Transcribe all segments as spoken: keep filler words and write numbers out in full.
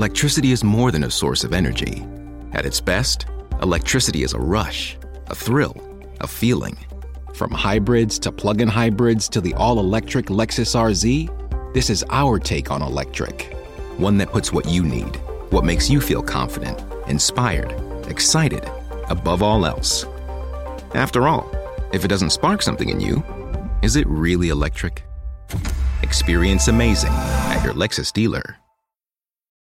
electricity is more than a source of energy. At its best, electricity is a rush, a thrill, a feeling. From hybrids to plug-in hybrids to the all-electric Lexus R Z, this is our take on electric. One that puts what you need, what makes you feel confident, inspired, excited, above all else. After all, if it doesn't spark something in you, is it really electric? Experience amazing at your Lexus dealer.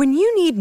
When you need